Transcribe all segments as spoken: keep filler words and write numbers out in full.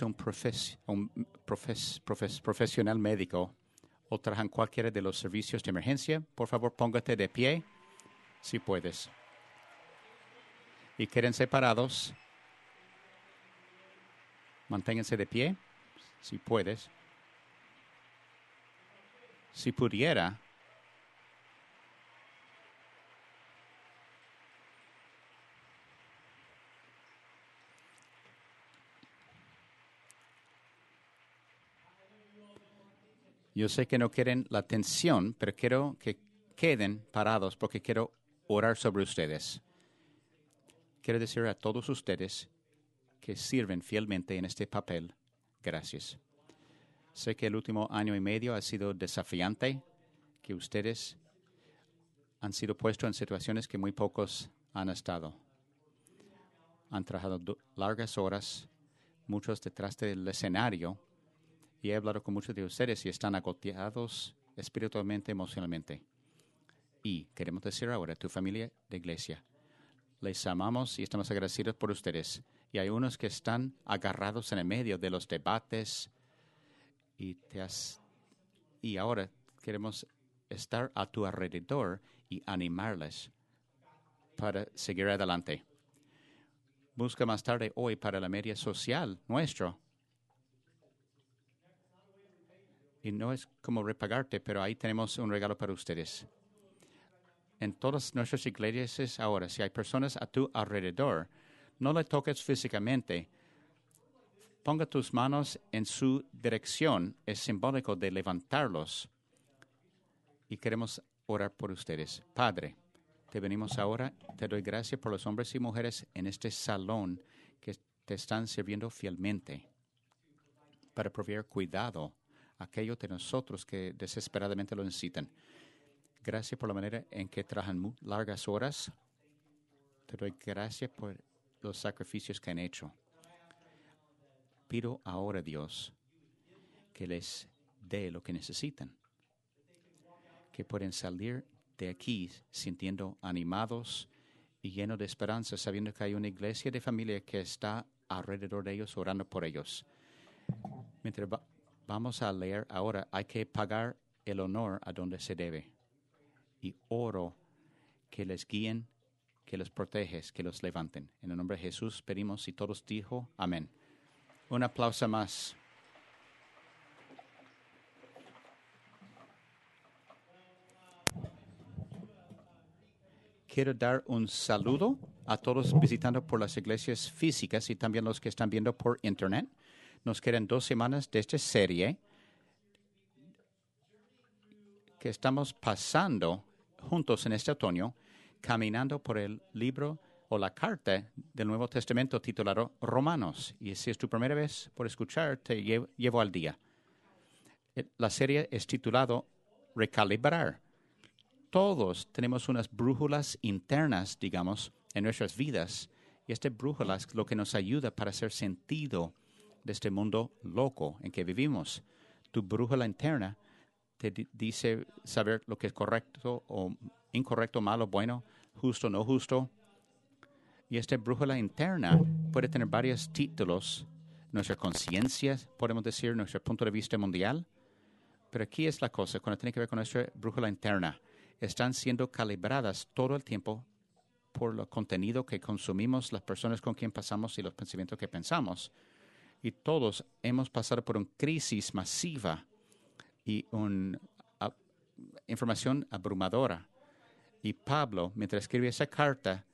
un, profes, un profes, profes, profesional médico o trabajan cualquiera de los servicios de emergencia, por favor póngate de pie si puedes. Y quédense parados. Manténganse de pie si puedes. Si pudiera, yo sé que no quieren la atención, pero quiero que queden parados porque quiero orar sobre ustedes. Quiero decir a todos ustedes que sirven fielmente en este papel, gracias. Sé que el último año y medio ha sido desafiante, que ustedes han sido puestos en situaciones que muy pocos han estado. Han trabajado largas horas, muchos detrás del escenario, y he hablado con muchos de ustedes y están agotados espiritualmente, emocionalmente. Y queremos decir ahora, tu familia de iglesia, les amamos y estamos agradecidos por ustedes. Y hay unos que están agarrados en el medio de los debates y, te has, y ahora queremos estar a tu alrededor y animarles para seguir adelante. Busca más tarde hoy para la media social nuestro. Y no es como repagarte, pero ahí tenemos un regalo para ustedes. En todas nuestras iglesias ahora, si hay personas a tu alrededor, no le toques físicamente. Ponga tus manos en su dirección. Es simbólico de levantarlos. Y queremos orar por ustedes. Padre, te venimos ahora. Te doy gracias por los hombres y mujeres en este salón que te están sirviendo fielmente para proveer cuidado aquellos de nosotros que desesperadamente lo necesitan. Gracias por la manera en que trabajan largas horas. Te doy gracias por los sacrificios que han hecho. Pido ahora, Dios, que les dé lo que necesitan, que pueden salir de aquí sintiendo animados y llenos de esperanza, sabiendo que hay una iglesia de familia que está alrededor de ellos, orando por ellos. Mientras va- vamos a leer ahora, hay que pagar el honor a donde se debe. Y oro que les guíen, que los proteges, que los levanten. En el nombre de Jesús pedimos y todos dijo amén. Un aplauso más. Quiero dar un saludo a todos visitando por las iglesias físicas y también los que están viendo por internet. Nos quedan dos semanas de esta serie que estamos pasando juntos en este otoño, caminando por el libro o la carta del Nuevo Testamento titulado Romanos. Y si es tu primera vez por escuchar, te llevo, llevo al día. La serie es titulado Recalibrar. Todos tenemos unas brújulas internas, digamos, en nuestras vidas. Y esta brújula es lo que nos ayuda para hacer sentido de este mundo loco en que vivimos. Tu brújula interna te d- dice saber lo que es correcto o incorrecto, malo, bueno, justo, no justo. Y esta brújula interna puede tener varios títulos. Nuestra conciencia, podemos decir, nuestro punto de vista mundial. Pero aquí es la cosa, cuando tiene que ver con nuestra brújula interna. Están siendo calibradas todo el tiempo por el contenido que consumimos, las personas con quien pasamos y los pensamientos que pensamos. Y todos hemos pasado por una crisis masiva y una a, información abrumadora. Y Pablo, mientras escribe esa carta,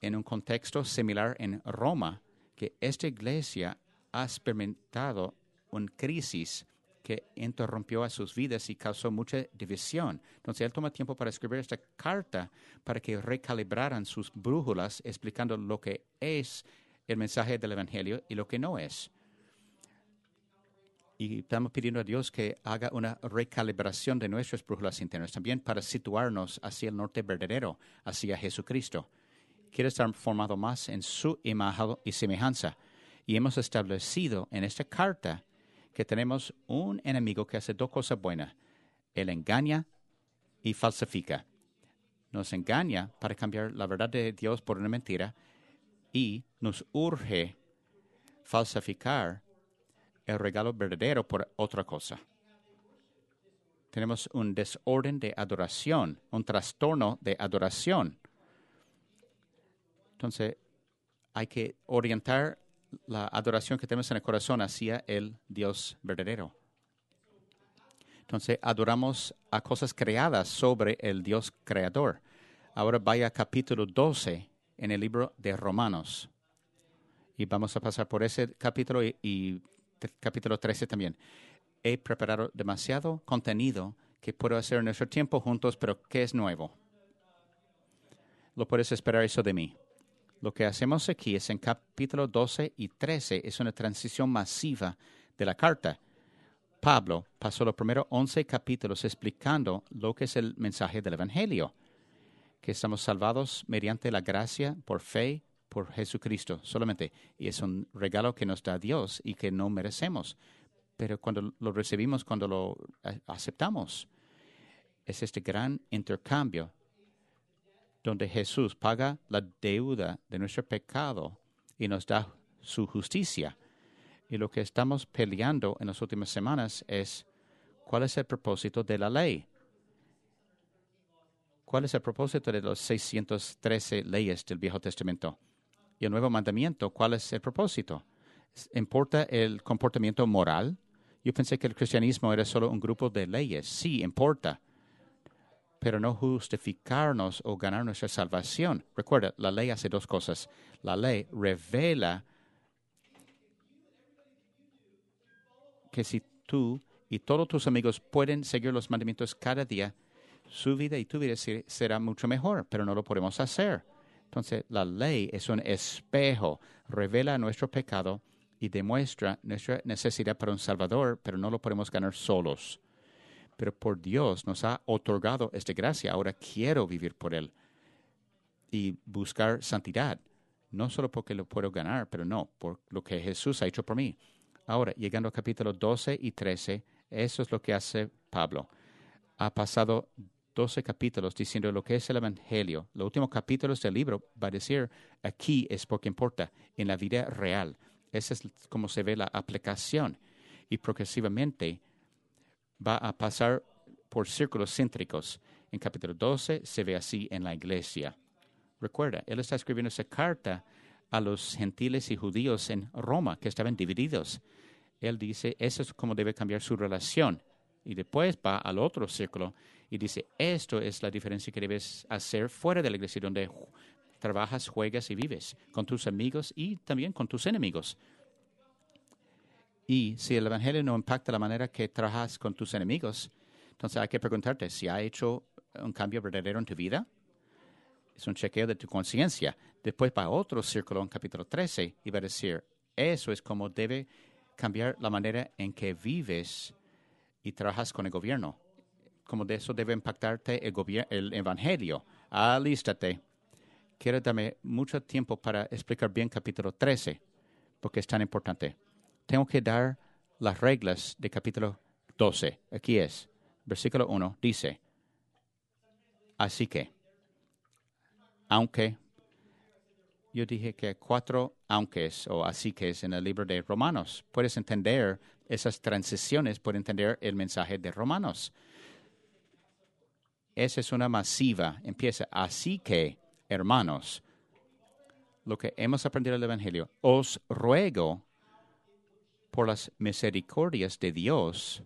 en un contexto similar en Roma, que esta iglesia ha experimentado una crisis que interrumpió a sus vidas y causó mucha división. Entonces, él toma tiempo para escribir esta carta para que recalibraran sus brújulas, explicando lo que es el mensaje del Evangelio y lo que no es. Y estamos pidiendo a Dios que haga una recalibración de nuestras brújulas internas también para situarnos hacia el norte verdadero, hacia Jesucristo. Quiere estar formado más en su imagen y semejanza. Y hemos establecido en esta carta que tenemos un enemigo que hace dos cosas buenas. Él engaña y falsifica. Nos engaña para cambiar la verdad de Dios por una mentira y nos urge falsificar el regalo verdadero por otra cosa. Tenemos un desorden de adoración, un trastorno de adoración. Entonces, hay que orientar la adoración que tenemos en el corazón hacia el Dios verdadero. Entonces, adoramos a cosas creadas sobre el Dios creador. Ahora vaya a capítulo doce en el libro de Romanos. Y vamos a pasar por ese capítulo y, y capítulo trece también. He preparado demasiado contenido que puedo hacer en nuestro tiempo juntos, pero ¿qué es nuevo? Lo puedes esperar eso de mí. Lo que hacemos aquí es en capítulo doce y trece, es una transición masiva de la carta. Pablo pasó los primeros once capítulos explicando lo que es el mensaje del Evangelio, que estamos salvados mediante la gracia, por fe, por Jesucristo solamente. Y es un regalo que nos da Dios y que no merecemos. Pero cuando lo recibimos, cuando lo aceptamos, es este gran intercambio donde Jesús paga la deuda de nuestro pecado y nos da su justicia. Y lo que estamos peleando en las últimas semanas es, ¿cuál es el propósito de la ley? ¿Cuál es el propósito de las seiscientas trece leyes del Viejo Testamento? Y el Nuevo Mandamiento, ¿cuál es el propósito? ¿Importa el comportamiento moral? Yo pensé que el cristianismo era solo un grupo de leyes. Sí, importa. Pero no justificarnos o ganar nuestra salvación. Recuerda, la ley hace dos cosas. La ley revela que si tú y todos tus amigos pueden seguir los mandamientos cada día, su vida y tu vida será mucho mejor, pero no lo podemos hacer. Entonces, la ley es un espejo, revela nuestro pecado y demuestra nuestra necesidad para un Salvador, pero no lo podemos ganar solos. Pero por Dios nos ha otorgado esta gracia. Ahora quiero vivir por Él y buscar santidad, no solo porque lo puedo ganar, pero no, por lo que Jesús ha hecho por mí. Ahora, llegando al capítulo doce y trece, eso es lo que hace Pablo. Ha pasado doce capítulos diciendo lo que es el Evangelio. Los últimos capítulos del libro va a decir, aquí es porque importa, en la vida real. Esa es como se ve la aplicación. Y progresivamente va a pasar por círculos céntricos. En capítulo doce se ve así en la iglesia. Recuerda, él está escribiendo esa carta a los gentiles y judíos en Roma, que estaban divididos. Él dice, eso es como debe cambiar su relación. Y después va al otro círculo y dice, esto es la diferencia que debes hacer fuera de la iglesia, donde trabajas, juegas y vives, con tus amigos y también con tus enemigos. Y si el Evangelio no impacta la manera que trabajas con tus enemigos, entonces hay que preguntarte si ha hecho un cambio verdadero en tu vida. Es un chequeo de tu conciencia. Después va a otro círculo en capítulo trece y va a decir, eso es como debe cambiar la manera en que vives y trabajas con el gobierno. Como de eso debe impactarte el, el evangelio. Alístate. Quiero darme mucho tiempo para explicar bien capítulo trece, porque es tan importante. Tengo que dar las reglas de capítulo doce. Aquí es, versículo uno, dice, así que, aunque, yo dije que cuatro aunques o así que es en el libro de Romanos. Puedes entender esas transiciones, puedes entender el mensaje de Romanos. Esa es una masiva. Empieza, así que, hermanos, lo que hemos aprendido del Evangelio, os ruego por las misericordias de Dios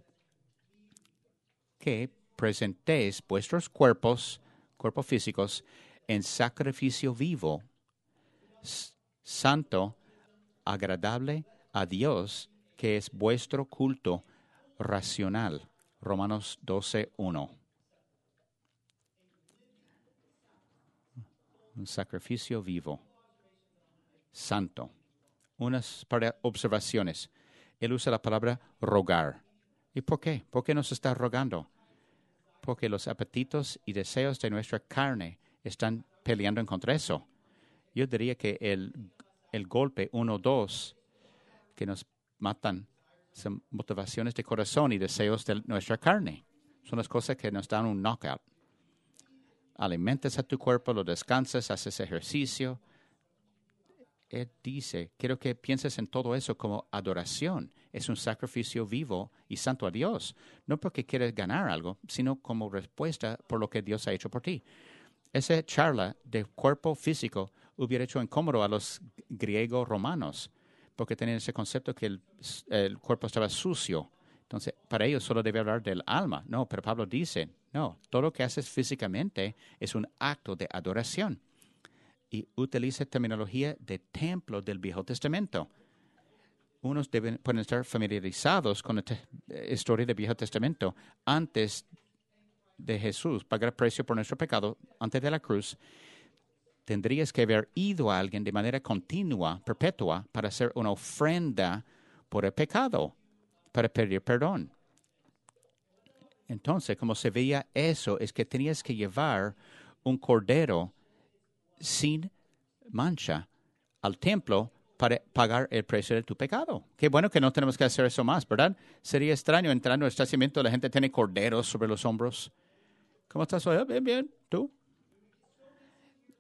que presentéis vuestros cuerpos, cuerpos físicos, en sacrificio vivo, santo, agradable a Dios, que es vuestro culto racional. Romanos doce uno. Un sacrificio vivo, santo. Unas observaciones. Él usa la palabra rogar. ¿Y por qué? ¿Por qué nos está rogando? Porque los apetitos y deseos de nuestra carne están peleando en contra eso. Yo diría que el, el golpe uno, dos, que nos matan, son motivaciones de corazón y deseos de nuestra carne. Son las cosas que nos dan un knockout. Alimentas a tu cuerpo, lo descansas, haces ejercicio. Él dice, quiero que pienses en todo eso como adoración. Es un sacrificio vivo y santo a Dios. No porque quieres ganar algo, sino como respuesta por lo que Dios ha hecho por ti. Esa charla de cuerpo físico hubiera hecho incómodo a los griegos romanos, porque tenían ese concepto que el, el cuerpo estaba sucio. Entonces, para ellos solo debe hablar del alma. No, pero Pablo dice, no, todo lo que haces físicamente es un acto de adoración. Y utiliza terminología de templo del Viejo Testamento. Unos deben, pueden estar familiarizados con la te, eh, historia del Viejo Testamento. Antes de Jesús pagar precio por nuestro pecado, antes de la cruz, tendrías que haber ido a alguien de manera continua, perpetua, para hacer una ofrenda por el pecado, para pedir perdón. Entonces, como se veía eso, es que tenías que llevar un cordero sin mancha al templo para pagar el precio de tu pecado. Qué bueno que no tenemos que hacer eso más, ¿verdad? Sería extraño entrar en el estacionamiento, la gente tiene corderos sobre los hombros. ¿Cómo estás hoy? Bien, bien. ¿Tú?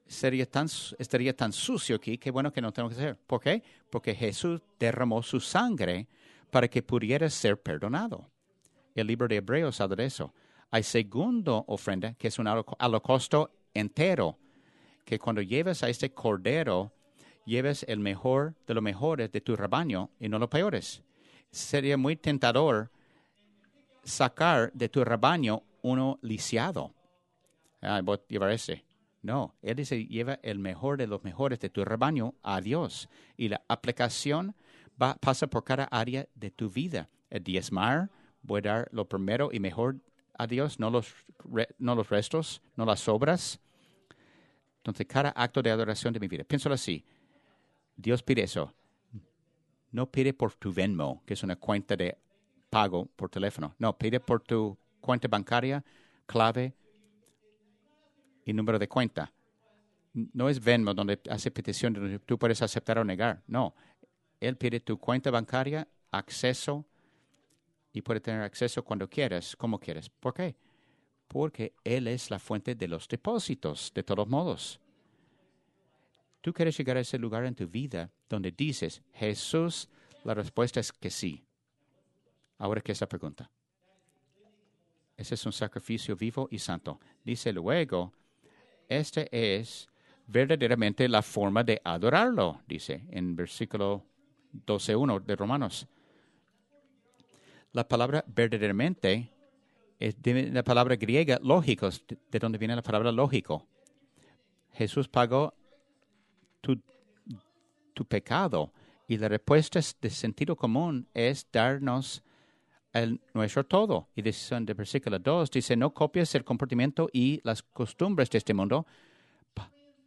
Sería tan, estaría tan sucio aquí, qué bueno que no tenemos que hacer. ¿Por qué? Porque Jesús derramó su sangre para que pudieras ser perdonado. El libro de Hebreos habla de eso. Hay segunda ofrenda, que es un holocausto entero, que cuando llevas a este cordero, lleves el mejor de los mejores de tu rebaño y no los peores. Sería muy tentador sacar de tu rebaño uno lisiado. Ah, voy a llevar ese. No, él dice, lleva el mejor de los mejores de tu rebaño a Dios. Y la aplicación va, pasa por cada área de tu vida. El diezmar, voy a dar lo primero y mejor a Dios, no los, no los restos, no las obras. Entonces, cada acto de adoración de mi vida. Piénsalo así. Dios pide eso. No pide por tu Venmo, que es una cuenta de pago por teléfono. No, pide por tu cuenta bancaria, clave y número de cuenta. No es Venmo donde hace petición, donde tú puedes aceptar o negar. No. Él pide tu cuenta bancaria, acceso, y puede tener acceso cuando quieras, como quieras. ¿Por qué? Porque Él es la fuente de los depósitos, de todos modos. Tú quieres llegar a ese lugar en tu vida donde dices, Jesús, la respuesta es que sí. Ahora, ¿qué es la pregunta? Ese es un sacrificio vivo y santo. Dice luego, esta es verdaderamente la forma de adorarlo, dice en versículo doce uno de Romanos. La palabra verdaderamente es de la palabra griega, lógicos, de donde viene la palabra lógico. Jesús pagó tu, tu pecado y la respuesta de sentido común es darnos el, nuestro todo. Y dice en el versículo dos, dice, no copies el comportamiento y las costumbres de este mundo,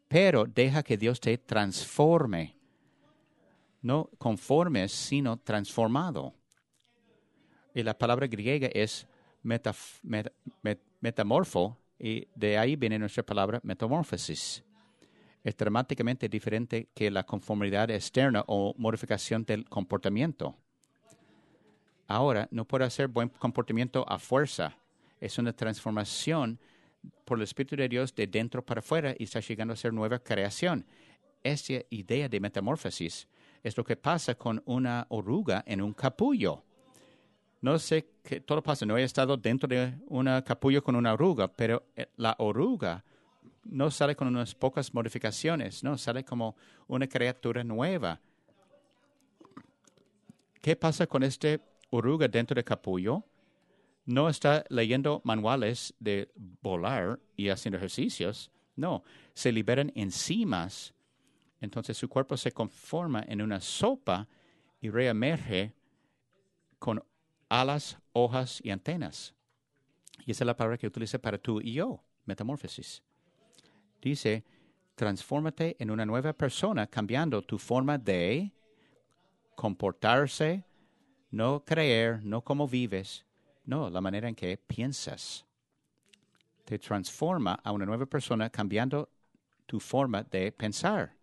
pero deja que Dios te transforme. No conformes, sino transformado. Y la palabra griega es Metaf- met- met- metamorfo, y de ahí viene nuestra palabra metamorfosis. Es dramáticamente diferente que la conformidad externa o modificación del comportamiento. Ahora, no puedo hacer buen comportamiento a fuerza. Es una transformación por el Espíritu de Dios de dentro para afuera y está llegando a ser nueva creación. Esta idea de metamorfosis es lo que pasa con una oruga en un capullo. No sé qué todo pasa. No he estado dentro de un capullo con una oruga, pero la oruga no sale con unas pocas modificaciones. No, sale como una criatura nueva. ¿Qué pasa con este oruga dentro del capullo? No está leyendo manuales de volar y haciendo ejercicios. No, se liberan enzimas. Entonces su cuerpo se conforma en una sopa y reemerge con alas, hojas y antenas. Y esa es la palabra que utiliza para tú y yo, metamorfosis. Dice, transfórmate en una nueva persona, cambiando tu forma de comportarse, no creer, no cómo vives, no, la manera en que piensas. Te transforma a una nueva persona, cambiando tu forma de pensar.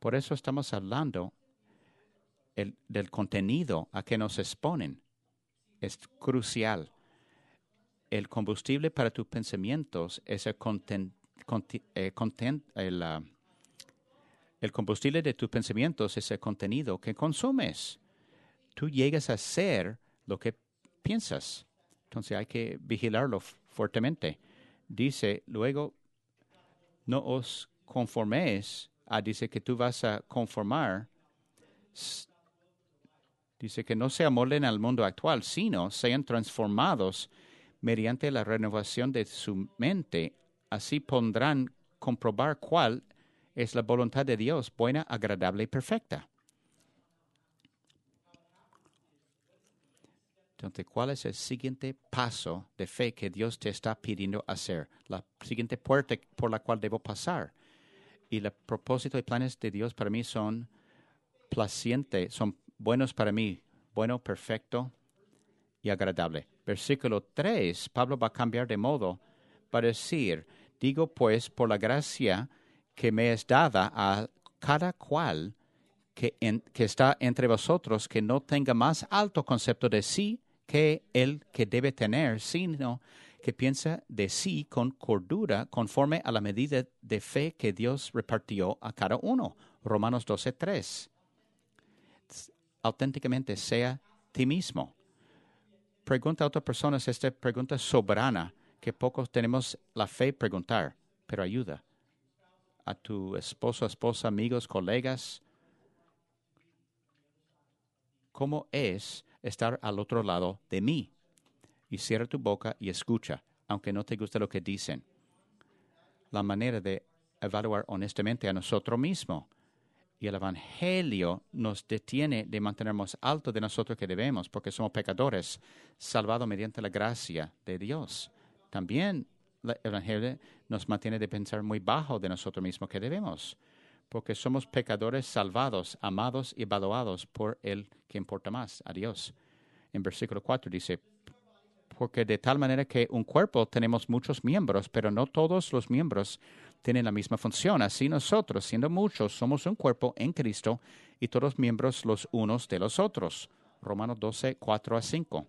Por eso estamos hablando El, del contenido a que nos exponen. Es crucial. El combustible para tus pensamientos es el, content, conti, eh, content, el, uh, El combustible de tus pensamientos es el contenido que consumes. Tú llegas a ser lo que piensas. Entonces hay que vigilarlo fuertemente. Dice, luego, no os conforméis. Ah, dice que tú vas a conformar. Dice que no se amolden al mundo actual, sino sean transformados mediante la renovación de su mente. Así pondrán comprobar cuál es la voluntad de Dios, buena, agradable y perfecta. Entonces, ¿cuál es el siguiente paso de fe que Dios te está pidiendo hacer? La siguiente puerta por la cual debo pasar. Y los propósitos y planes de Dios para mí son placientes, son buenos para mí, bueno, perfecto y agradable. Versículo tres, Pablo va a cambiar de modo para decir, digo pues, por la gracia que me es dada a cada cual que, en, que está entre vosotros, que no tenga más alto concepto de sí que el que debe tener, sino que piensa de sí con cordura, conforme a la medida de fe que Dios repartió a cada uno. Romanos doce tres. Auténticamente sea ti mismo. Pregunta a otras personas esta pregunta soberana que pocos tenemos la fe preguntar, pero ayuda a tu esposo, esposa, amigos, colegas. ¿Cómo es estar al otro lado de mí? Y cierra tu boca y escucha, aunque no te guste lo que dicen. La manera de evaluar honestamente a nosotros mismos. Y el Evangelio nos detiene de mantenernos alto de nosotros que debemos, porque somos pecadores, salvados mediante la gracia de Dios. También el Evangelio nos mantiene de pensar muy bajo de nosotros mismos que debemos, porque somos pecadores salvados, amados y evaluados por el que importa más, a Dios. En versículo cuatro dice, porque de tal manera que un cuerpo tenemos muchos miembros, pero no todos los miembros tienen la misma función. Así nosotros, siendo muchos, somos un cuerpo en Cristo y todos miembros los unos de los otros. Romanos doce, cuatro a cinco.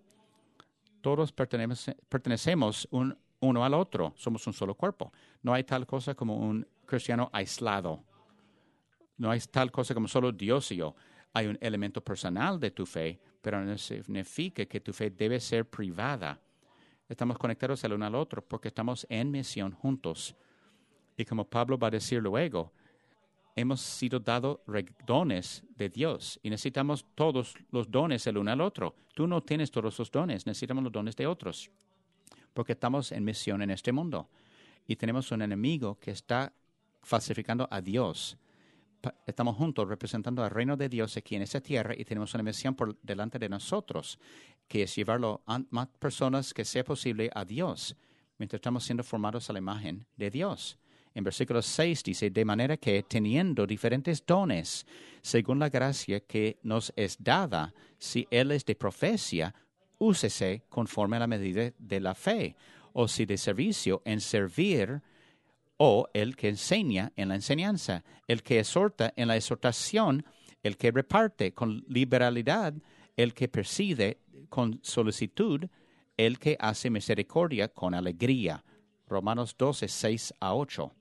Todos pertenece, pertenecemos un, uno al otro. Somos un solo cuerpo. No hay tal cosa como un cristiano aislado. No hay tal cosa como solo Dios y yo. Hay un elemento personal de tu fe, pero no significa que tu fe debe ser privada. Estamos conectados el uno al otro porque estamos en misión juntos. Y como Pablo va a decir luego, hemos sido dados dones de Dios y necesitamos todos los dones el uno al otro. Tú no tienes todos los dones, necesitamos los dones de otros porque estamos en misión en este mundo. Y tenemos un enemigo que está falsificando a Dios. Estamos juntos representando al reino de Dios aquí en esta tierra y tenemos una misión por delante de nosotros, que es llevarlo a más personas que sea posible a Dios, mientras estamos siendo formados a la imagen de Dios. En versículo seis dice, de manera que teniendo diferentes dones, según la gracia que nos es dada, si él es de profecía, úsese conforme a la medida de la fe, o si de servicio, en servir, o el que enseña en la enseñanza, el que exhorta en la exhortación, el que reparte con liberalidad, el que preside con solicitud, el que hace misericordia con alegría. Romanos doce, seis a ocho.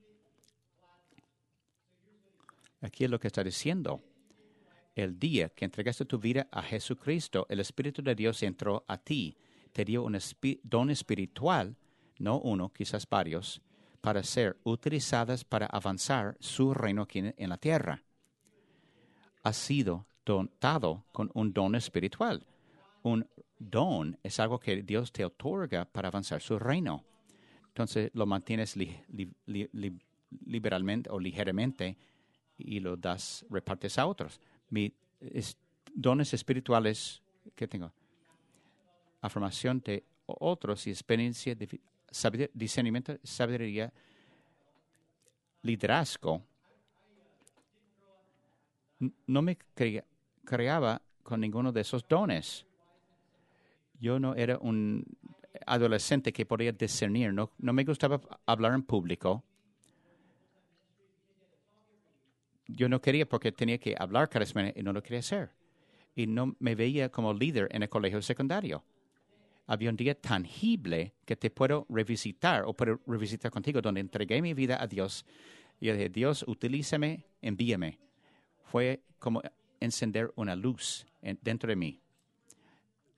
Aquí es lo que está diciendo. El día que entregaste tu vida a Jesucristo, el Espíritu de Dios entró a ti. Te dio un espi- don espiritual, no uno, quizás varios, para ser utilizadas para avanzar su reino aquí en la tierra. Has sido dotado con un don espiritual. Un don es algo que Dios te otorga para avanzar su reino. Entonces lo mantienes li, li, li, li, liberalmente o ligeramente y lo das, repartes a otros. Mis es, dones espirituales que tengo, afirmación de otros y experiencia de sabiduría, discernimiento, sabiduría, liderazgo. No me cre- creaba con ninguno de esos dones. Yo no era un adolescente que podía discernir. No, no me gustaba hablar en público. Yo no quería porque tenía que hablar cada semana y no lo quería hacer. Y no me veía como líder en el colegio secundario. Había un día tangible que te puedo revisitar o puedo revisitar contigo, donde entregué mi vida a Dios Y yo dije, Dios, utilízame, envíame. Fue como encender una luz en, dentro de mí.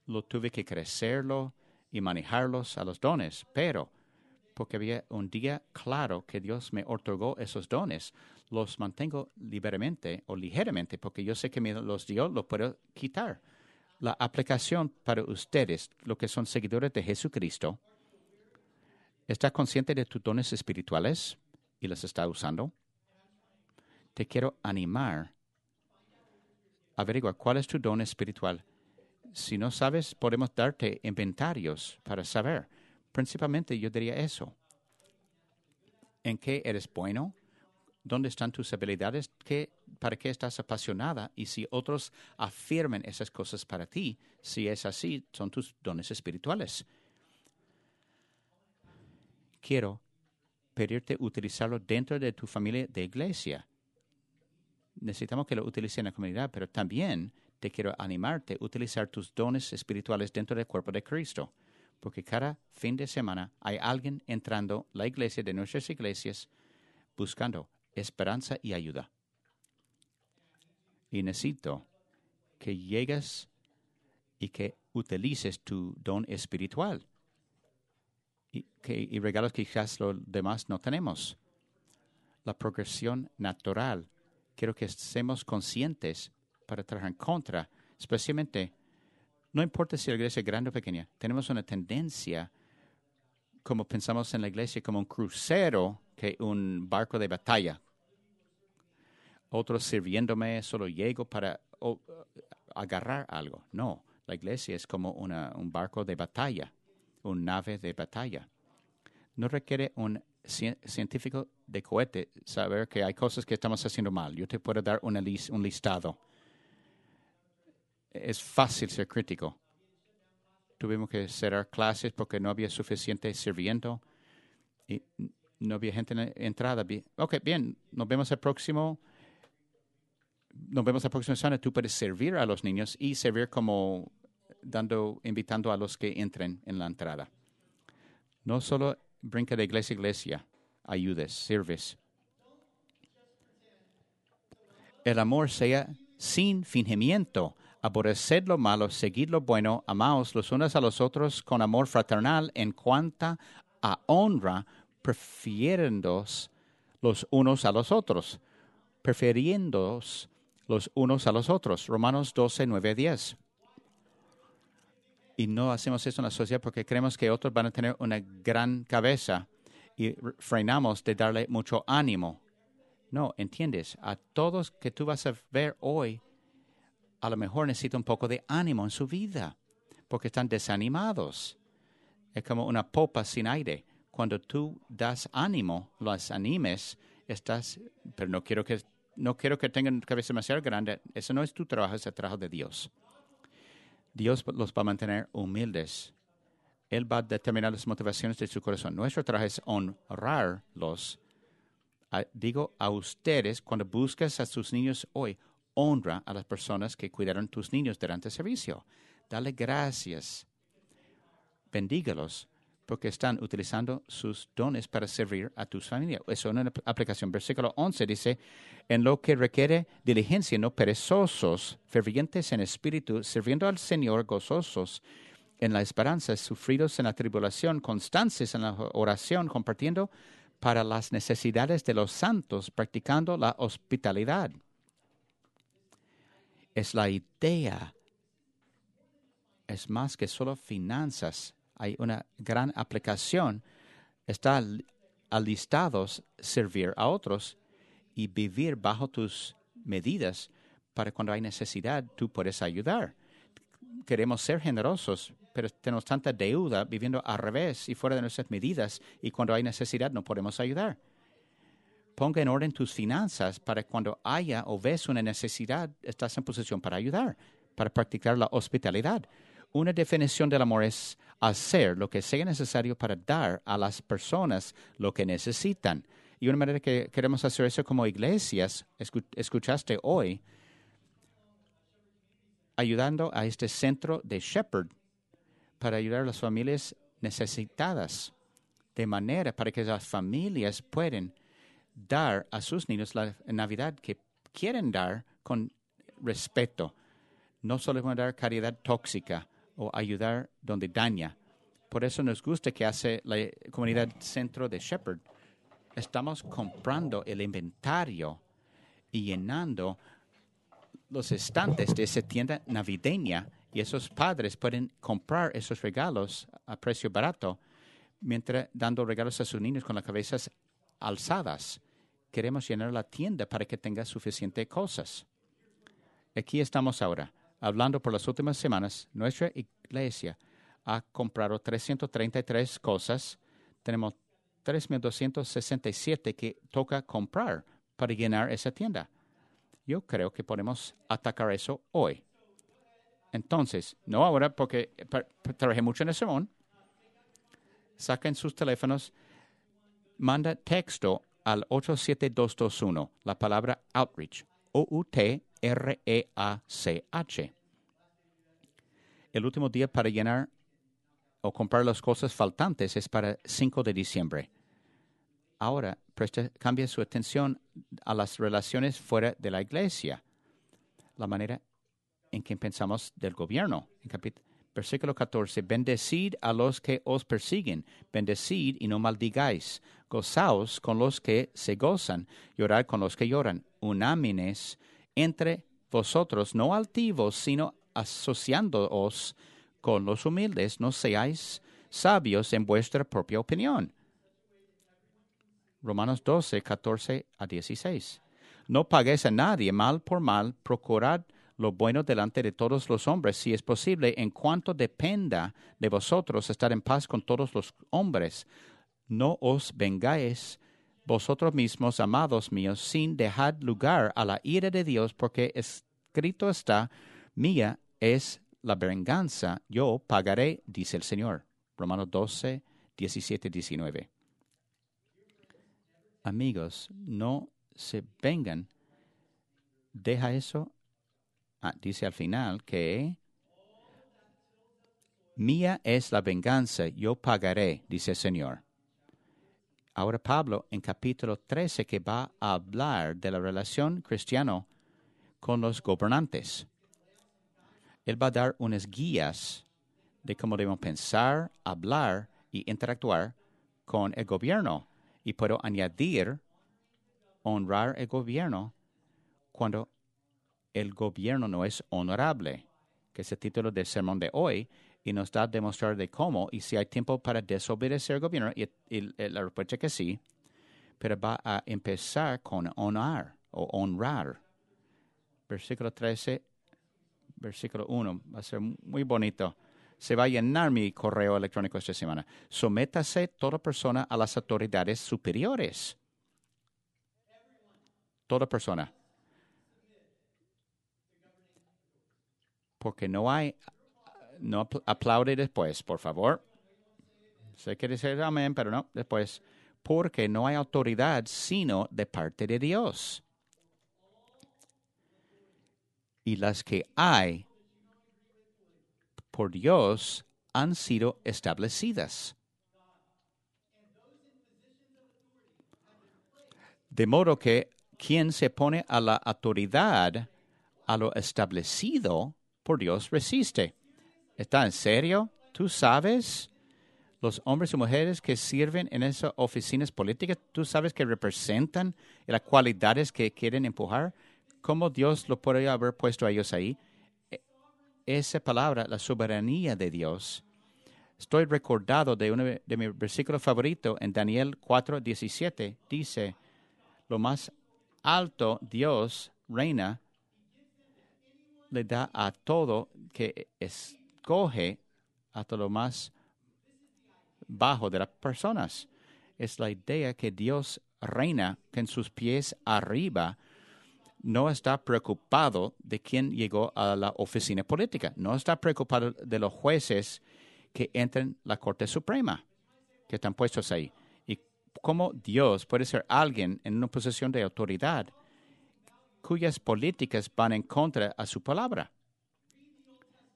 Lo tuve que crecerlo y manejarlos a los dones, pero porque había un día claro que Dios me otorgó esos dones, los mantengo libremente o ligeramente, porque yo sé que me los dio, los puedo quitar. La aplicación para ustedes, los que son seguidores de Jesucristo, ¿estás consciente de tus dones espirituales y los estás usando? Te quiero animar. Averigua cuál es tu don espiritual. Si no sabes, podemos darte inventarios para saber. Principalmente yo diría eso. ¿En qué eres bueno? ¿Dónde están tus habilidades? ¿Qué, ¿Para qué estás apasionada? Y si otros afirman esas cosas para ti, si es así, son tus dones espirituales. Quiero pedirte utilizarlo dentro de tu familia de iglesia. Necesitamos que lo utilices en la comunidad, pero también te quiero animarte a utilizar tus dones espirituales dentro del cuerpo de Cristo. Porque cada fin de semana hay alguien entrando a la iglesia de nuestras iglesias buscando esperanza y ayuda. Y necesito que llegues y que utilices tu don espiritual y, que, y regalos que quizás los demás no tenemos. La progresión natural. Quiero que seamos conscientes para trabajar en contra, especialmente. No importa si la iglesia es grande o pequeña, tenemos una tendencia, como pensamos en la iglesia, como un crucero que un barco de batalla. Otros sirviéndome, solo llego para oh, agarrar algo. No, la iglesia es como una, un barco de batalla, una nave de batalla. No requiere un cien, científico de cohete saber que hay cosas que estamos haciendo mal. Yo te puedo dar una list, un listado. Es fácil ser crítico. Tuvimos que cerrar clases porque no había suficiente sirviendo y no había gente en la entrada. Ok, bien, nos vemos el próximo. Nos vemos la próxima semana. Tú puedes servir a los niños y servir como dando, invitando a los que entren en la entrada. No solo brinca de iglesia a iglesia, ayudes, sirves. El amor sea sin fingimiento. Aborreced lo malo, seguid lo bueno, amaos los unos a los otros con amor fraternal en cuanta a honra, prefiriéndoos los unos a los otros. Prefiriéndoos los unos a los otros. Romanos doce, nueve a diez. Y no hacemos eso en la sociedad porque creemos que otros van a tener una gran cabeza y frenamos de darle mucho ánimo. No, ¿entiendes? A todos que tú vas a ver hoy, a lo mejor necesita un poco de ánimo en su vida, porque están desanimados. Es como una popa sin aire. Cuando tú das ánimo, los animes, estás, pero no quiero que, no quiero que tengan cabeza demasiado grande. Eso no es tu trabajo, es el trabajo de Dios. Dios los va a mantener humildes. Él va a determinar las motivaciones de su corazón. Nuestro trabajo es honrarlos. Digo a ustedes, cuando buscas a sus niños hoy, honra a las personas que cuidaron tus niños durante el servicio. Dale gracias. Bendígalos porque están utilizando sus dones para servir a tus familias. Eso es una aplicación. Versículo once dice, en lo que requiere diligencia, no perezosos, fervientes en espíritu, sirviendo al Señor, gozosos en la esperanza, sufridos en la tribulación, constantes en la oración, compartiendo para las necesidades de los santos, practicando la hospitalidad. Es la idea. Es más que solo finanzas. Hay una gran aplicación. Está alistados servir a otros y vivir bajo tus medidas para cuando hay necesidad, tú puedes ayudar. Queremos ser generosos, pero tenemos tanta deuda viviendo al revés y fuera de nuestras medidas y cuando hay necesidad no podemos ayudar. Ponga en orden tus finanzas para cuando haya o ves una necesidad, estás en posición para ayudar, para practicar la hospitalidad. Una definición del amor es hacer lo que sea necesario para dar a las personas lo que necesitan. Y una manera que queremos hacer eso como iglesias, escuchaste hoy, ayudando a este centro de Shepherd para ayudar a las familias necesitadas, de manera para que las familias puedan dar a sus niños la Navidad que quieren dar con respeto. No solo van a dar caridad tóxica o ayudar donde daña. Por eso nos gusta que hace la comunidad centro de Shepherd. Estamos comprando el inventario y llenando los estantes de esa tienda navideña, y esos padres pueden comprar esos regalos a precio barato, mientras dando regalos a sus niños con las cabezas alzadas. Queremos llenar la tienda para que tenga suficiente cosas. Aquí estamos ahora, hablando por las últimas semanas. Nuestra iglesia ha comprado trescientas treinta y tres cosas. Tenemos tres mil doscientos sesenta y siete que toca comprar para llenar esa tienda. Yo creo que podemos atacar eso hoy. Entonces, no ahora porque trabajé mucho en el sermón. Saquen sus teléfonos, manda texto al ocho siete dos dos uno, la palabra outreach, O U T R E A C H. El último día para llenar o comprar las cosas faltantes es para cinco de diciembre. Ahora presta, cambia su atención a las relaciones fuera de la iglesia, la manera en que pensamos del gobierno. En capítulo, versículo catorce, bendecid a los que os persiguen, bendecid y no maldigáis, gozaos con los que se gozan, llorad con los que lloran, unánimes entre vosotros, no altivos, sino asociándoos con los humildes, no seáis sabios en vuestra propia opinión. Romanos doce, catorce a dieciséis. No paguéis a nadie mal por mal, procurad lo bueno delante de todos los hombres, si es posible, en cuanto dependa de vosotros, estar en paz con todos los hombres. No os vengáis vosotros mismos, amados míos, sin dejar lugar a la ira de Dios, porque escrito está, mía es la venganza, yo pagaré, dice el Señor. Romanos doce, diecisiete, diecinueve. Amigos, no se vengan. Deja eso. Ah, dice al final que mía es la venganza, yo pagaré, dice el Señor. Ahora Pablo, en capítulo trece, que va a hablar de la relación cristiana con los gobernantes. Él va a dar unas guías de cómo debemos pensar, hablar y interactuar con el gobierno. Y puedo añadir, honrar el gobierno cuando el gobierno no es honorable, que es el título del sermón de hoy, y nos da a demostrar de cómo, y si hay tiempo para desobedecer al gobierno, y, y, y la respuesta que sí, pero va a empezar con honrar o honrar. Versículo trece, versículo uno, va a ser muy bonito. Se va a llenar mi correo electrónico esta semana. Sométase toda persona a las autoridades superiores. Toda persona. Porque no hay, no aplaude después, por favor. Sé que decir amén, pero no, después. Porque no hay autoridad sino de parte de Dios. Y las que hay por Dios han sido establecidas. De modo que quien se pone a la autoridad, a lo establecido por Dios, resiste. ¿Está en serio? ¿Tú sabes los hombres y mujeres que sirven en esas oficinas políticas? ¿Tú sabes que representan las cualidades que quieren empujar? ¿Cómo Dios lo puede haber puesto a ellos ahí? Esa palabra, la soberanía de Dios. Estoy recordado de uno de mis versículos favoritos en Daniel cuatro diecisiete. Dice, lo más alto Dios reina, le da a todo que escoge hasta lo más bajo de las personas. Es la idea que Dios reina con sus pies arriba. No está preocupado de quién llegó a la oficina política. No está preocupado de los jueces que entran en la Corte Suprema, que están puestos ahí. Y cómo Dios puede ser alguien en una posición de autoridad cuyas políticas van en contra a su palabra.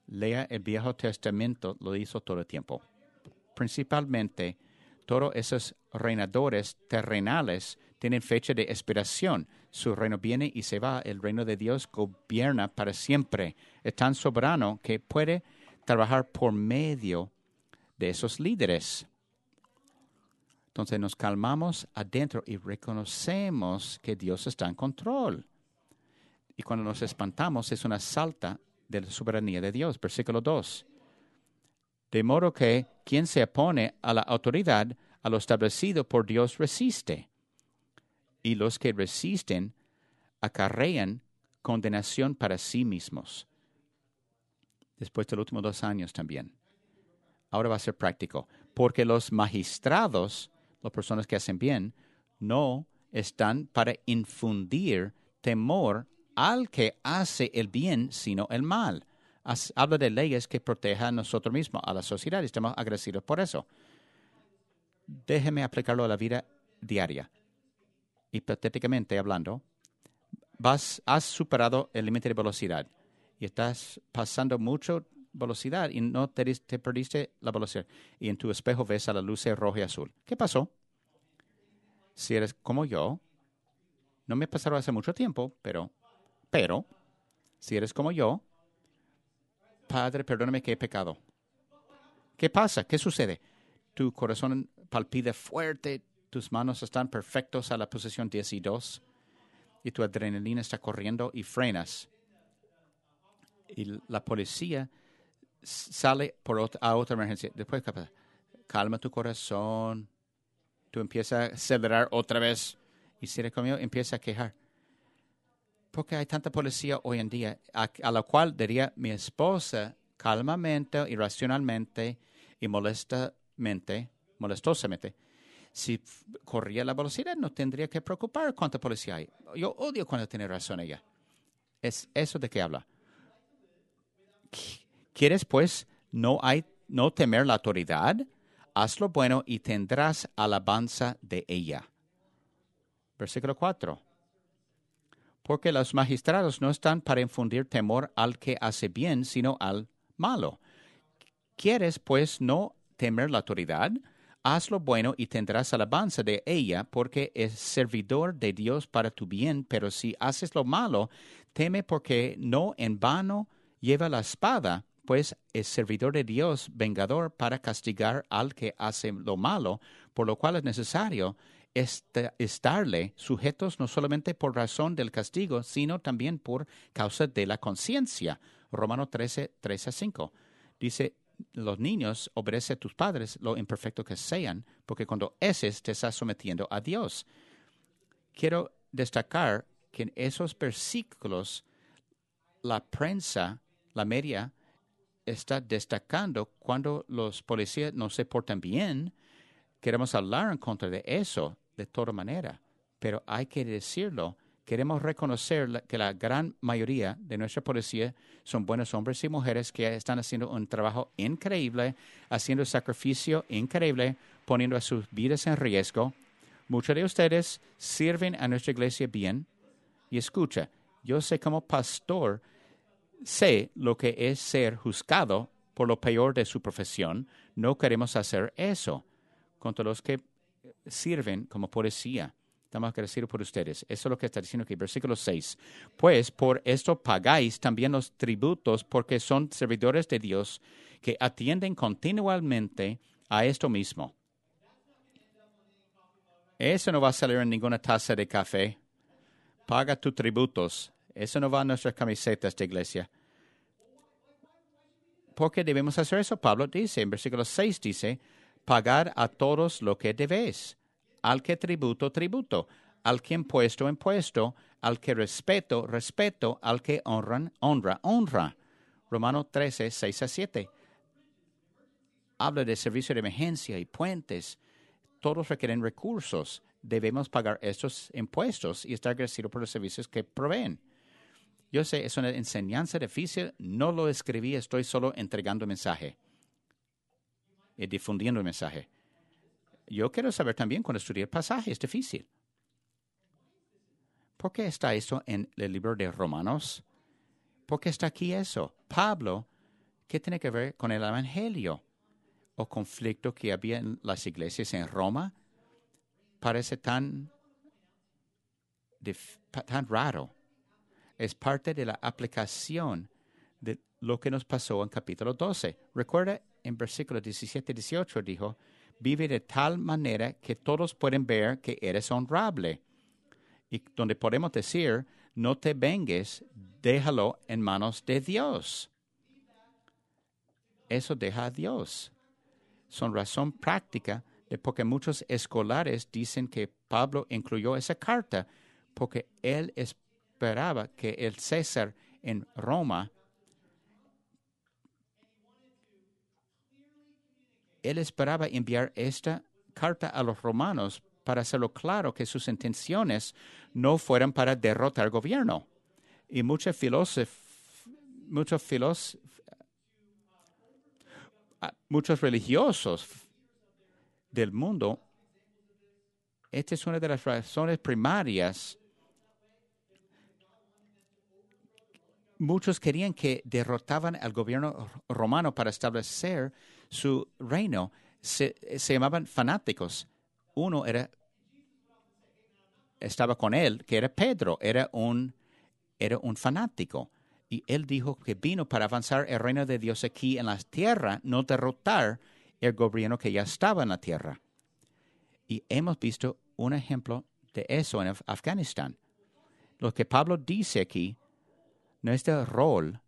Lea el Viejo Testamento, lo hizo todo el tiempo. Principalmente, todos esos reinadores terrenales tienen fecha de expiración. Su reino viene y se va. El reino de Dios gobierna para siempre. Es tan soberano que puede trabajar por medio de esos líderes. Entonces nos calmamos adentro y reconocemos que Dios está en control. Y cuando nos espantamos es una salta de la soberanía de Dios. Versículo dos. De modo que quien se opone a la autoridad, a lo establecido por Dios, resiste. Y los que resisten acarrean condenación para sí mismos. Después de los últimos dos años también. Ahora va a ser práctico. Porque los magistrados, las personas que hacen bien, no están para infundir temor al que hace el bien, sino el mal. Habla de leyes que protejan a nosotros mismos, a la sociedad. Estamos agradecidos por eso. Déjeme aplicarlo a la vida diaria. Hipotéticamente hablando, vas, has superado el límite de velocidad y estás pasando mucho velocidad y no te, te perdiste la velocidad. Y en tu espejo ves a las luces roja y azul. ¿Qué pasó? Si eres como yo, no me pasaron hace mucho tiempo, pero, pero, si eres como yo, Padre, perdóname que he pecado. ¿Qué pasa? ¿Qué sucede? Tu corazón palpita fuerte, tus manos están perfectos a la posición diez y dos, y tu adrenalina está corriendo y frenas. Y la policía sale por otra, a otra emergencia. Después, calma tu corazón. Tú empiezas a acelerar otra vez. Y si eres conmigo, empieza a quejar. ¿Por qué hay tanta policía hoy en día? A, a la cual diría mi esposa, calmamente, irracionalmente y molestamente, molestosamente, si corría la velocidad, no tendría que preocupar cuánta policía hay. Yo odio cuando tiene razón ella. Es eso de qué habla. ¿Quieres, pues, no, hay, no temer la autoridad? Haz lo bueno y tendrás alabanza de ella. Versículo cuatro. Porque los magistrados no están para infundir temor al que hace bien, sino al malo. ¿Quieres, pues, no temer la autoridad? Haz lo bueno y tendrás alabanza de ella, porque es servidor de Dios para tu bien. Pero si haces lo malo, teme, porque no en vano lleva la espada, pues es servidor de Dios, vengador para castigar al que hace lo malo, por lo cual es necesario estarle sujetos no solamente por razón del castigo, sino también por causa de la conciencia. Romanos trece, tres a cinco. Dice, los niños obedecen a tus padres, lo imperfectos que sean, porque cuando haces te estás sometiendo a Dios. Quiero destacar que en esos versículos la prensa, la media, está destacando cuando los policías no se portan bien. Queremos hablar en contra de eso de toda manera, pero hay que decirlo. Queremos reconocer que la gran mayoría de nuestra policía son buenos hombres y mujeres que están haciendo un trabajo increíble, haciendo sacrificio increíble, poniendo a sus vidas en riesgo. Muchos de ustedes sirven a nuestra iglesia bien. Y escucha, yo sé como pastor, sé lo que es ser juzgado por lo peor de su profesión. No queremos hacer eso contra los que sirven como policía. Estamos agradecidos por ustedes. Eso es lo que está diciendo aquí. Versículo seis. Pues por esto pagáis también los tributos, porque son servidores de Dios que atienden continuamente a esto mismo. Eso no va a salir en ninguna taza de café. Paga tus tributos. Eso no va a nuestras camisetas de iglesia. ¿Por qué debemos hacer eso? Pablo dice, en versículo seis dice, pagad a todos lo que debéis. Al que tributo, tributo. Al que impuesto, impuesto. Al que respeto, respeto. Al que honran, honra, honra. Romanos trece, seis a siete. Habla de servicio de emergencia y puentes. Todos requieren recursos. Debemos pagar estos impuestos y estar agradecidos por los servicios que proveen. Yo sé, es una enseñanza difícil. No lo escribí, estoy solo entregando mensaje y difundiendo el mensaje. Yo quiero saber también cuando estudiar pasaje es difícil. ¿Por qué está eso en el libro de Romanos? ¿Por qué está aquí eso? Pablo, ¿qué tiene que ver con el evangelio o conflicto que había en las iglesias en Roma? Parece tan de, tan raro. Es parte de la aplicación de lo que nos pasó en capítulo doce. Recuerda, en versículos diecisiete y dieciocho dijo, vive de tal manera que todos pueden ver que eres honrable. Y donde podemos decir, no te vengues, déjalo en manos de Dios. Eso deja a Dios. Son razón práctica de por qué muchos escolares dicen que Pablo incluyó esa carta, porque él esperaba que el César en Roma, él esperaba enviar esta carta a los romanos para hacerlo claro que sus intenciones no fueran para derrotar al gobierno. Y muchos filósofos, muchos filósofos, muchos religiosos del mundo, esta es una de las razones primarias. Muchos querían que derrotaban al gobierno romano para establecer su reino. Se, se llamaban fanáticos. Uno era, estaba con él, que era Pedro, era un, era un fanático. Y él dijo que vino para avanzar el reino de Dios aquí en la tierra, no derrotar el gobierno que ya estaba en la tierra. Y hemos visto un ejemplo de eso en Af- Afganistán. Lo que Pablo dice aquí, nuestro rol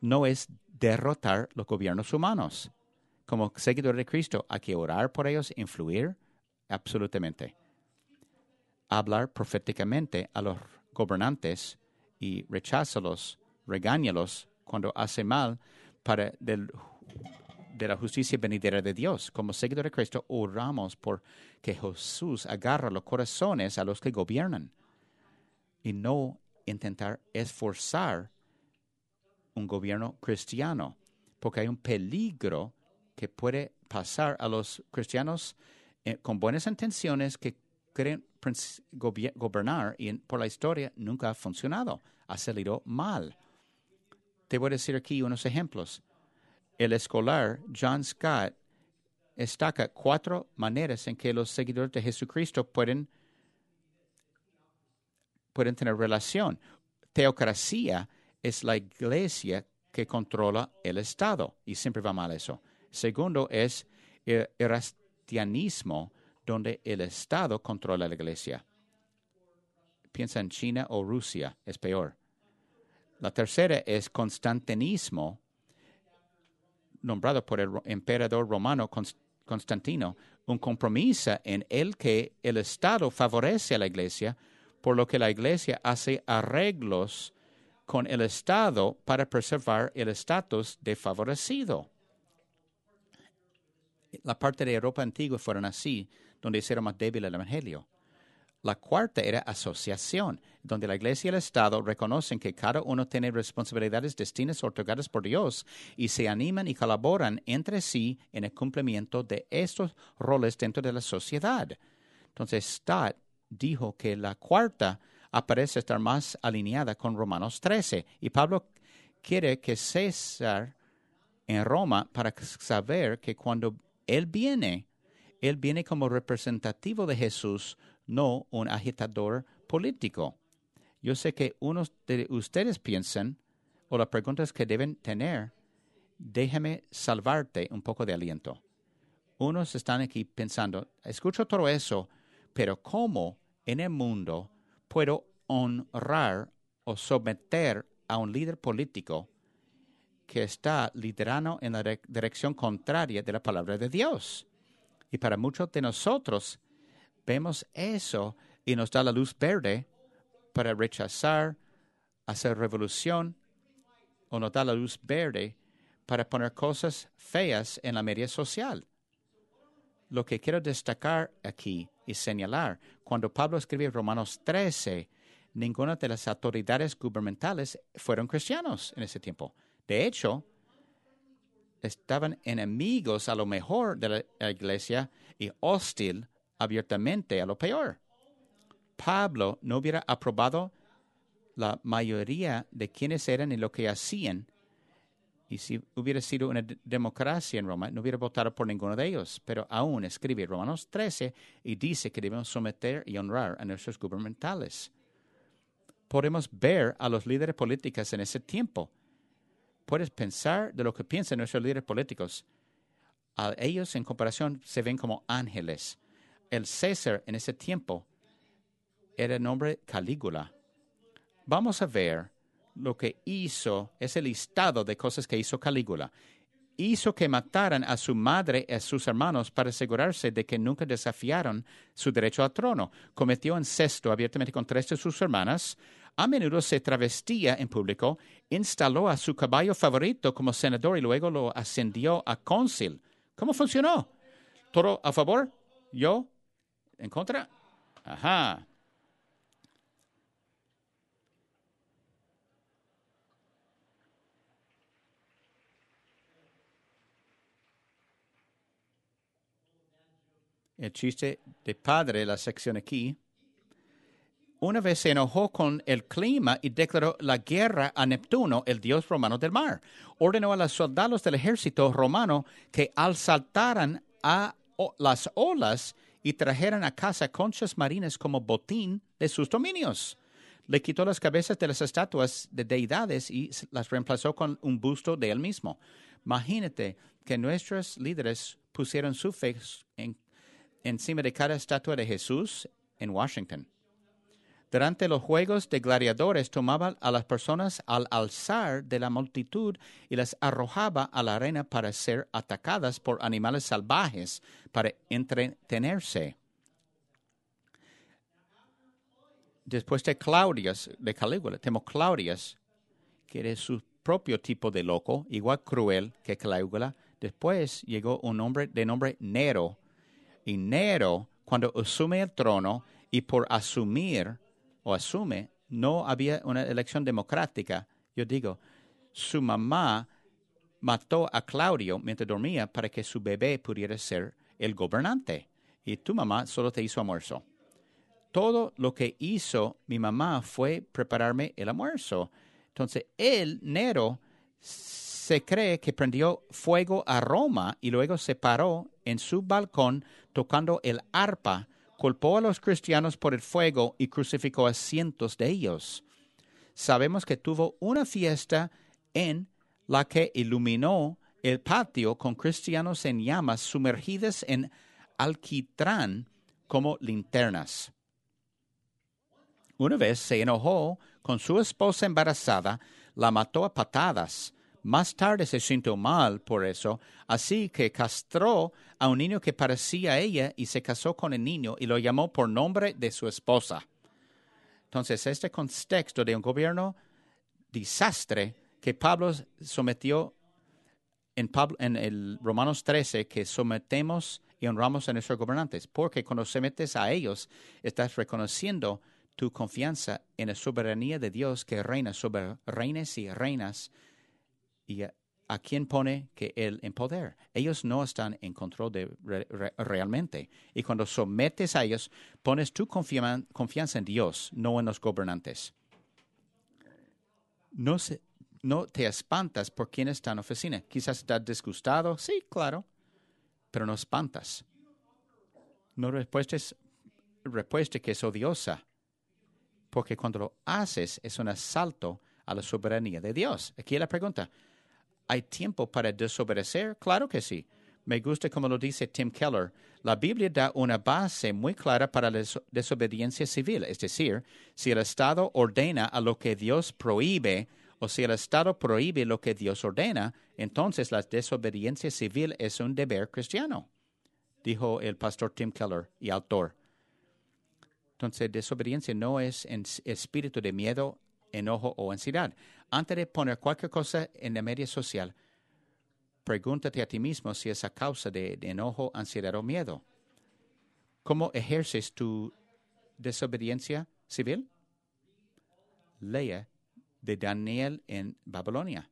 no es derrotar los gobiernos humanos. Como seguidores de Cristo, hay que orar por ellos, influir absolutamente. Hablar proféticamente a los gobernantes y recházalos, regáñalos cuando hace mal para del, de la justicia venidera de Dios. Como seguidores de Cristo, oramos por que Jesús agarre los corazones a los que gobiernan y no intentar esforzar un gobierno cristiano, porque hay un peligro que puede pasar a los cristianos eh, con buenas intenciones que creen gobernar y por la historia nunca ha funcionado, ha salido mal. Te voy a decir aquí unos ejemplos. El escolar John Stott destaca cuatro maneras en que los seguidores de Jesucristo pueden, pueden tener relación. Teocracia es la iglesia que controla el Estado y siempre va mal eso. Segundo es el erastianismo, donde el Estado controla la iglesia. Piensa en China o Rusia, es peor. La tercera es constantinismo, nombrado por el emperador romano Constantino, un compromiso en el que el Estado favorece a la iglesia, por lo que la iglesia hace arreglos con el Estado para preservar el estatus de favorecido. La parte de Europa antigua fueron así, donde hicieron más débil el evangelio. La cuarta era asociación, donde la iglesia y el Estado reconocen que cada uno tiene responsabilidades destinas otorgadas por Dios y se animan y colaboran entre sí en el cumplimiento de estos roles dentro de la sociedad. Entonces, Stott dijo que la cuarta aparece estar más alineada con Romanos trece, y Pablo quiere que César en Roma para saber que cuando Él viene, Él viene como representativo de Jesús, no un agitador político. Yo sé que unos de ustedes piensan, o las preguntas que deben tener, déjame salvarte un poco de aliento. Unos están aquí pensando, escucho todo eso, pero ¿cómo en el mundo puedo honrar o someter a un líder político que está liderando en la dirección contraria de la palabra de Dios? Y para muchos de nosotros, vemos eso y nos da la luz verde para rechazar, hacer revolución, o nos da la luz verde para poner cosas feas en la media social. Lo que quiero destacar aquí y señalar, cuando Pablo escribió Romanos trece, ninguna de las autoridades gubernamentales fueron cristianos en ese tiempo. De hecho, estaban enemigos a lo mejor de la iglesia y hostil abiertamente a lo peor. Pablo no hubiera aprobado la mayoría de quienes eran y lo que hacían Y si hubiera sido una de- democracia en Roma, no hubiera votado por ninguno de ellos. Pero aún escribe Romanos trece y dice que debemos someter y honrar a nuestros gubernamentales. Podemos ver a los líderes políticos en ese tiempo. Puedes pensar de lo que piensan nuestros líderes políticos. A ellos, en comparación, se ven como ángeles. El César en ese tiempo era el nombre Calígula. Vamos a ver lo que hizo, ese listado de cosas que hizo Calígula. Hizo que mataran a su madre y a sus hermanos para asegurarse de que nunca desafiaron su derecho al trono. Cometió incesto abiertamente con tres de sus hermanas. A menudo se travestía en público, instaló a su caballo favorito como senador y luego lo ascendió a cónsul. ¿Cómo funcionó? ¿Todo a favor? ¿Yo? ¿En contra? Ajá. El chiste de padre, la sección aquí. Una vez se enojó con el clima y declaró la guerra a Neptuno, el dios romano del mar. Ordenó a los soldados del ejército romano que asaltaran a las olas y trajeran a casa conchas marinas como botín de sus dominios. Le quitó las cabezas de las estatuas de deidades y las reemplazó con un busto de él mismo. Imagínate que nuestros líderes pusieron su fe en encima de cada estatua de Jesús en Washington. Durante los Juegos de Gladiadores tomaban a las personas al alzar de la multitud y las arrojaba a la arena para ser atacadas por animales salvajes para entretenerse. Después de Claudius, de Calígula, tenemos Claudius, que era su propio tipo de loco, igual cruel que Calígula. Después llegó un hombre de nombre Nero. Y Nero, cuando asume el trono y por asumir o asume, no había una elección democrática. Yo digo, su mamá mató a Claudio mientras dormía para que su bebé pudiera ser el gobernante. Y tu mamá solo te hizo almuerzo. Todo lo que hizo mi mamá fue prepararme el almuerzo. Entonces, él, Nero, se cree que prendió fuego a Roma y luego se paró en su balcón tocando el arpa, culpó a los cristianos por el fuego y crucificó a cientos de ellos. Sabemos que tuvo una fiesta en la que iluminó el patio con cristianos en llamas sumergidas en alquitrán como linternas. Una vez se enojó con su esposa embarazada, la mató a patadas. Más tarde se sintió mal por eso, así que castró a un niño que parecía a ella y se casó con el niño y lo llamó por nombre de su esposa. Entonces, este contexto de un gobierno desastre que Pablo sometió en, Pablo, en el Romanos trece, que sometemos y honramos a nuestros gobernantes, porque cuando sometes a ellos, estás reconociendo tu confianza en la soberanía de Dios que reina sobre reines y reinas. Y a, a quien pone que él en poder. Ellos no están en control de re, re, realmente. Y cuando sometes a ellos, pones tu confia, confianza en Dios, no en los gobernantes. No, se, no te espantas por quién está en oficina. Quizás estás disgustado. Sí, claro. Pero no espantas. No respuestas, respuesta que es odiosa. Porque cuando lo haces, es un asalto a la soberanía de Dios. Aquí la pregunta. ¿Hay tiempo para desobedecer? Claro que sí. Me gusta como lo dice Tim Keller. La Biblia da una base muy clara para la des- desobediencia civil. Es decir, si el Estado ordena a lo que Dios prohíbe, o si el Estado prohíbe lo que Dios ordena, entonces la desobediencia civil es un deber cristiano, dijo el pastor Tim Keller y autor. Entonces, desobediencia no es en espíritu de miedo, enojo o ansiedad. Antes de poner cualquier cosa en la media social, pregúntate a ti mismo si es a causa de, de enojo, ansiedad o miedo. ¿Cómo ejerces tu desobediencia civil? Lea de Daniel en Babilonia.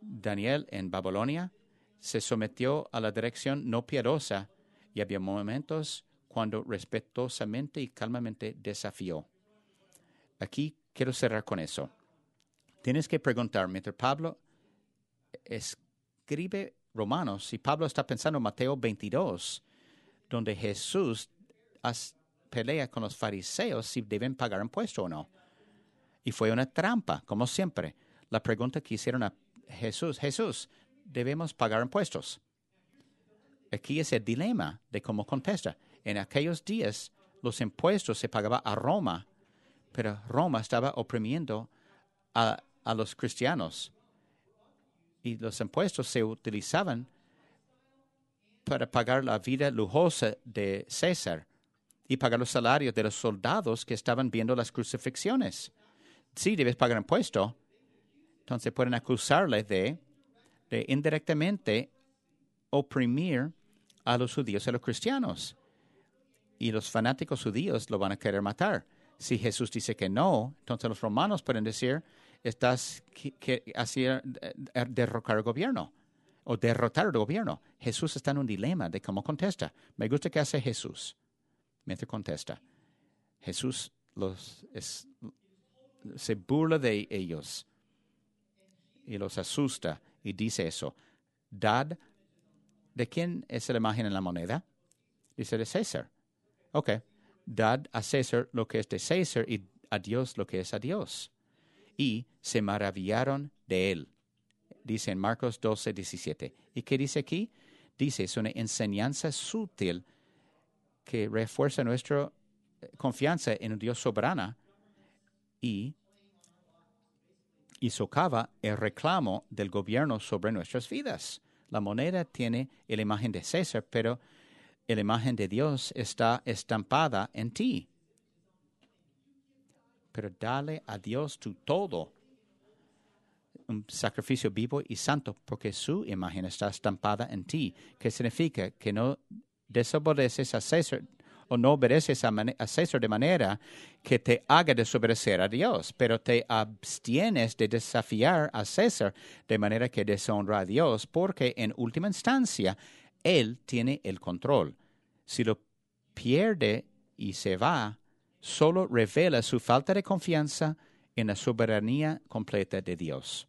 Daniel en Babilonia se sometió a la dirección no piadosa y había momentos cuando respetuosamente y calmamente desafió. Aquí quiero cerrar con eso. Tienes que preguntar, mientras Pablo escribe Romanos, y Pablo está pensando en Mateo veintidós, donde Jesús pelea con los fariseos si deben pagar impuesto o no. Y fue una trampa, como siempre. La pregunta que hicieron a Jesús, Jesús, ¿debemos pagar impuestos? Aquí es el dilema de cómo contesta. En aquellos días, los impuestos se pagaban a Roma, pero Roma estaba oprimiendo a, a los cristianos. Y los impuestos se utilizaban para pagar la vida lujosa de César y pagar los salarios de los soldados que estaban viendo las crucifixiones. Si debes pagar impuestos, entonces pueden acusarle de, de indirectamente oprimir a los judíos y a los cristianos. Y los fanáticos judíos lo van a querer matar. Si Jesús dice que no, entonces los romanos pueden decir, estás que, que hacer, derrocar el gobierno o derrotar el gobierno. Jesús está en un dilema de cómo contesta. Me gusta qué hace Jesús mientras contesta. Jesús los, es, se burla de ellos y los asusta y dice eso. Dad, ¿de quién es la imagen en la moneda? Dice de César. Ok, dad a César lo que es de César y a Dios lo que es a Dios. Y se maravillaron de él. Dice en Marcos doce, diecisiete. ¿Y qué dice aquí? Dice, es una enseñanza sutil que refuerza nuestra confianza en un Dios soberano y, y socava el reclamo del gobierno sobre nuestras vidas. La moneda tiene la imagen de César, pero la imagen de Dios está estampada en ti. Pero dale a Dios tu todo, un sacrificio vivo y santo, porque su imagen está estampada en ti. ¿Qué significa? Que no desobedeces a César o no obedeces a, a César de manera que te haga desobedecer a Dios, pero te abstienes de desafiar a César de manera que deshonra a Dios, porque en última instancia Él tiene el control. Si lo pierde y se va, solo revela su falta de confianza en la soberanía completa de Dios.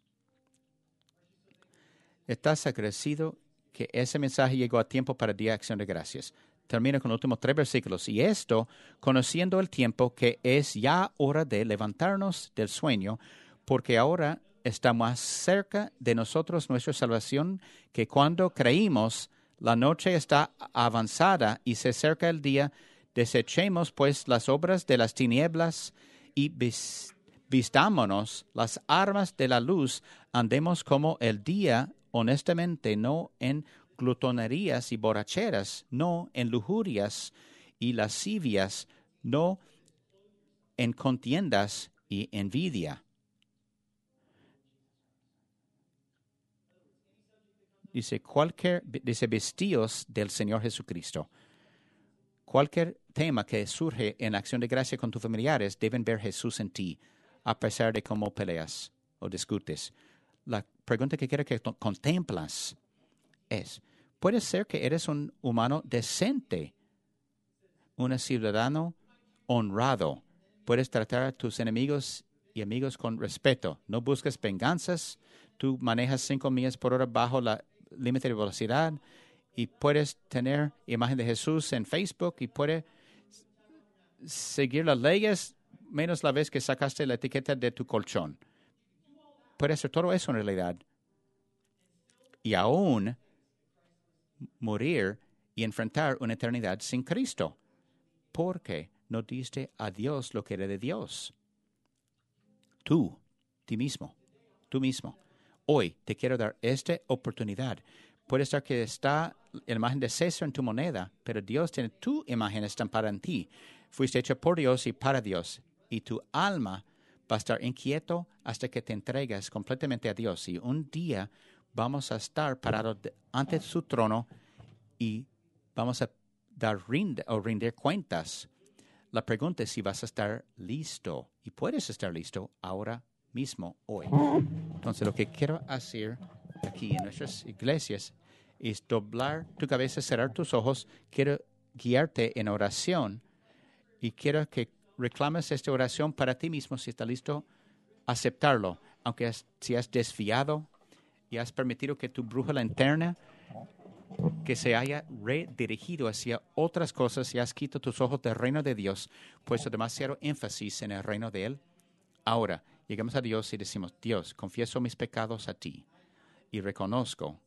Estás agradecido que ese mensaje llegó a tiempo para el Día de Acción de Gracias. Termino con los últimos tres versículos. Y esto, conociendo el tiempo, que es ya hora de levantarnos del sueño, porque ahora está más cerca de nosotros nuestra salvación que cuando creímos. La noche está avanzada y se acerca el día. Desechemos, pues, las obras de las tinieblas y vis- vistámonos las armas de la luz. Andemos como el día, honestamente, no en glotonerías y borracheras, no en lujurias y lascivias, no en contiendas y envidia. Dice, cualquier, dice, vestíos del Señor Jesucristo. Cualquier tema que surge en acción de gracia con tus familiares, deben ver Jesús en ti, a pesar de cómo peleas o discutes. La pregunta que quiero que contemplas es, ¿puede ser que eres un humano decente, un ciudadano honrado? Puedes tratar a tus enemigos y amigos con respeto. No busques venganzas. Tú manejas cinco millas por hora bajo la límite de velocidad. Y puedes tener imagen de Jesús en Facebook y puedes seguir las leyes menos la vez que sacaste la etiqueta de tu colchón. Puedes hacer todo eso en realidad. Y aún morir y enfrentar una eternidad sin Cristo. Porque no diste a Dios lo que era de Dios. Tú, ti mismo, tú mismo. Hoy te quiero dar esta oportunidad. Puede ser que está la imagen de César en tu moneda, pero Dios tiene tu imagen estampada en ti. Fuiste hecho por Dios y para Dios. Y tu alma va a estar inquieto hasta que te entregas completamente a Dios. Y un día vamos a estar parados ante su trono y vamos a dar rind- o rendir cuentas. La pregunta es si vas a estar listo. Y puedes estar listo ahora mismo, hoy. Entonces, lo que quiero hacer aquí en nuestras iglesias es doblar tu cabeza, cerrar tus ojos. Quiero guiarte en oración y quiero que reclames esta oración para ti mismo si estás listo, aceptarlo. Aunque has, si has desviado, y has permitido que tu brújula interna que se haya redirigido hacia otras cosas y has quitado tus ojos del reino de Dios, puesto demasiado énfasis en el reino de Él. Ahora, llegamos a Dios y decimos, Dios, confieso mis pecados a ti y reconozco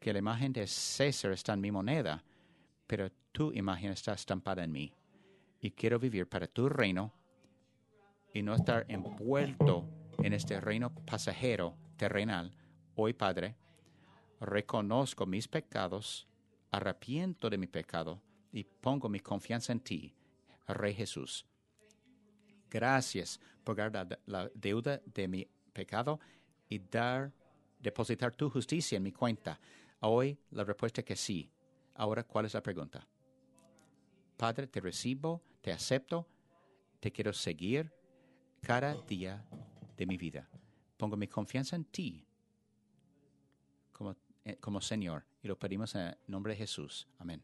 que la imagen de César está en mi moneda, pero tu imagen está estampada en mí y quiero vivir para tu reino y no estar envuelto en este reino pasajero, terrenal. Hoy, Padre, reconozco mis pecados, arrepiento de mi pecado y pongo mi confianza en ti, Rey Jesús. Gracias por pagar la deuda de mi pecado y dar, depositar tu justicia en mi cuenta. Hoy la respuesta es que sí. Ahora, ¿cuál es la pregunta? Padre, te recibo, te acepto, te quiero seguir cada día de mi vida. Pongo mi confianza en ti como, como Señor y lo pedimos en el nombre de Jesús. Amén.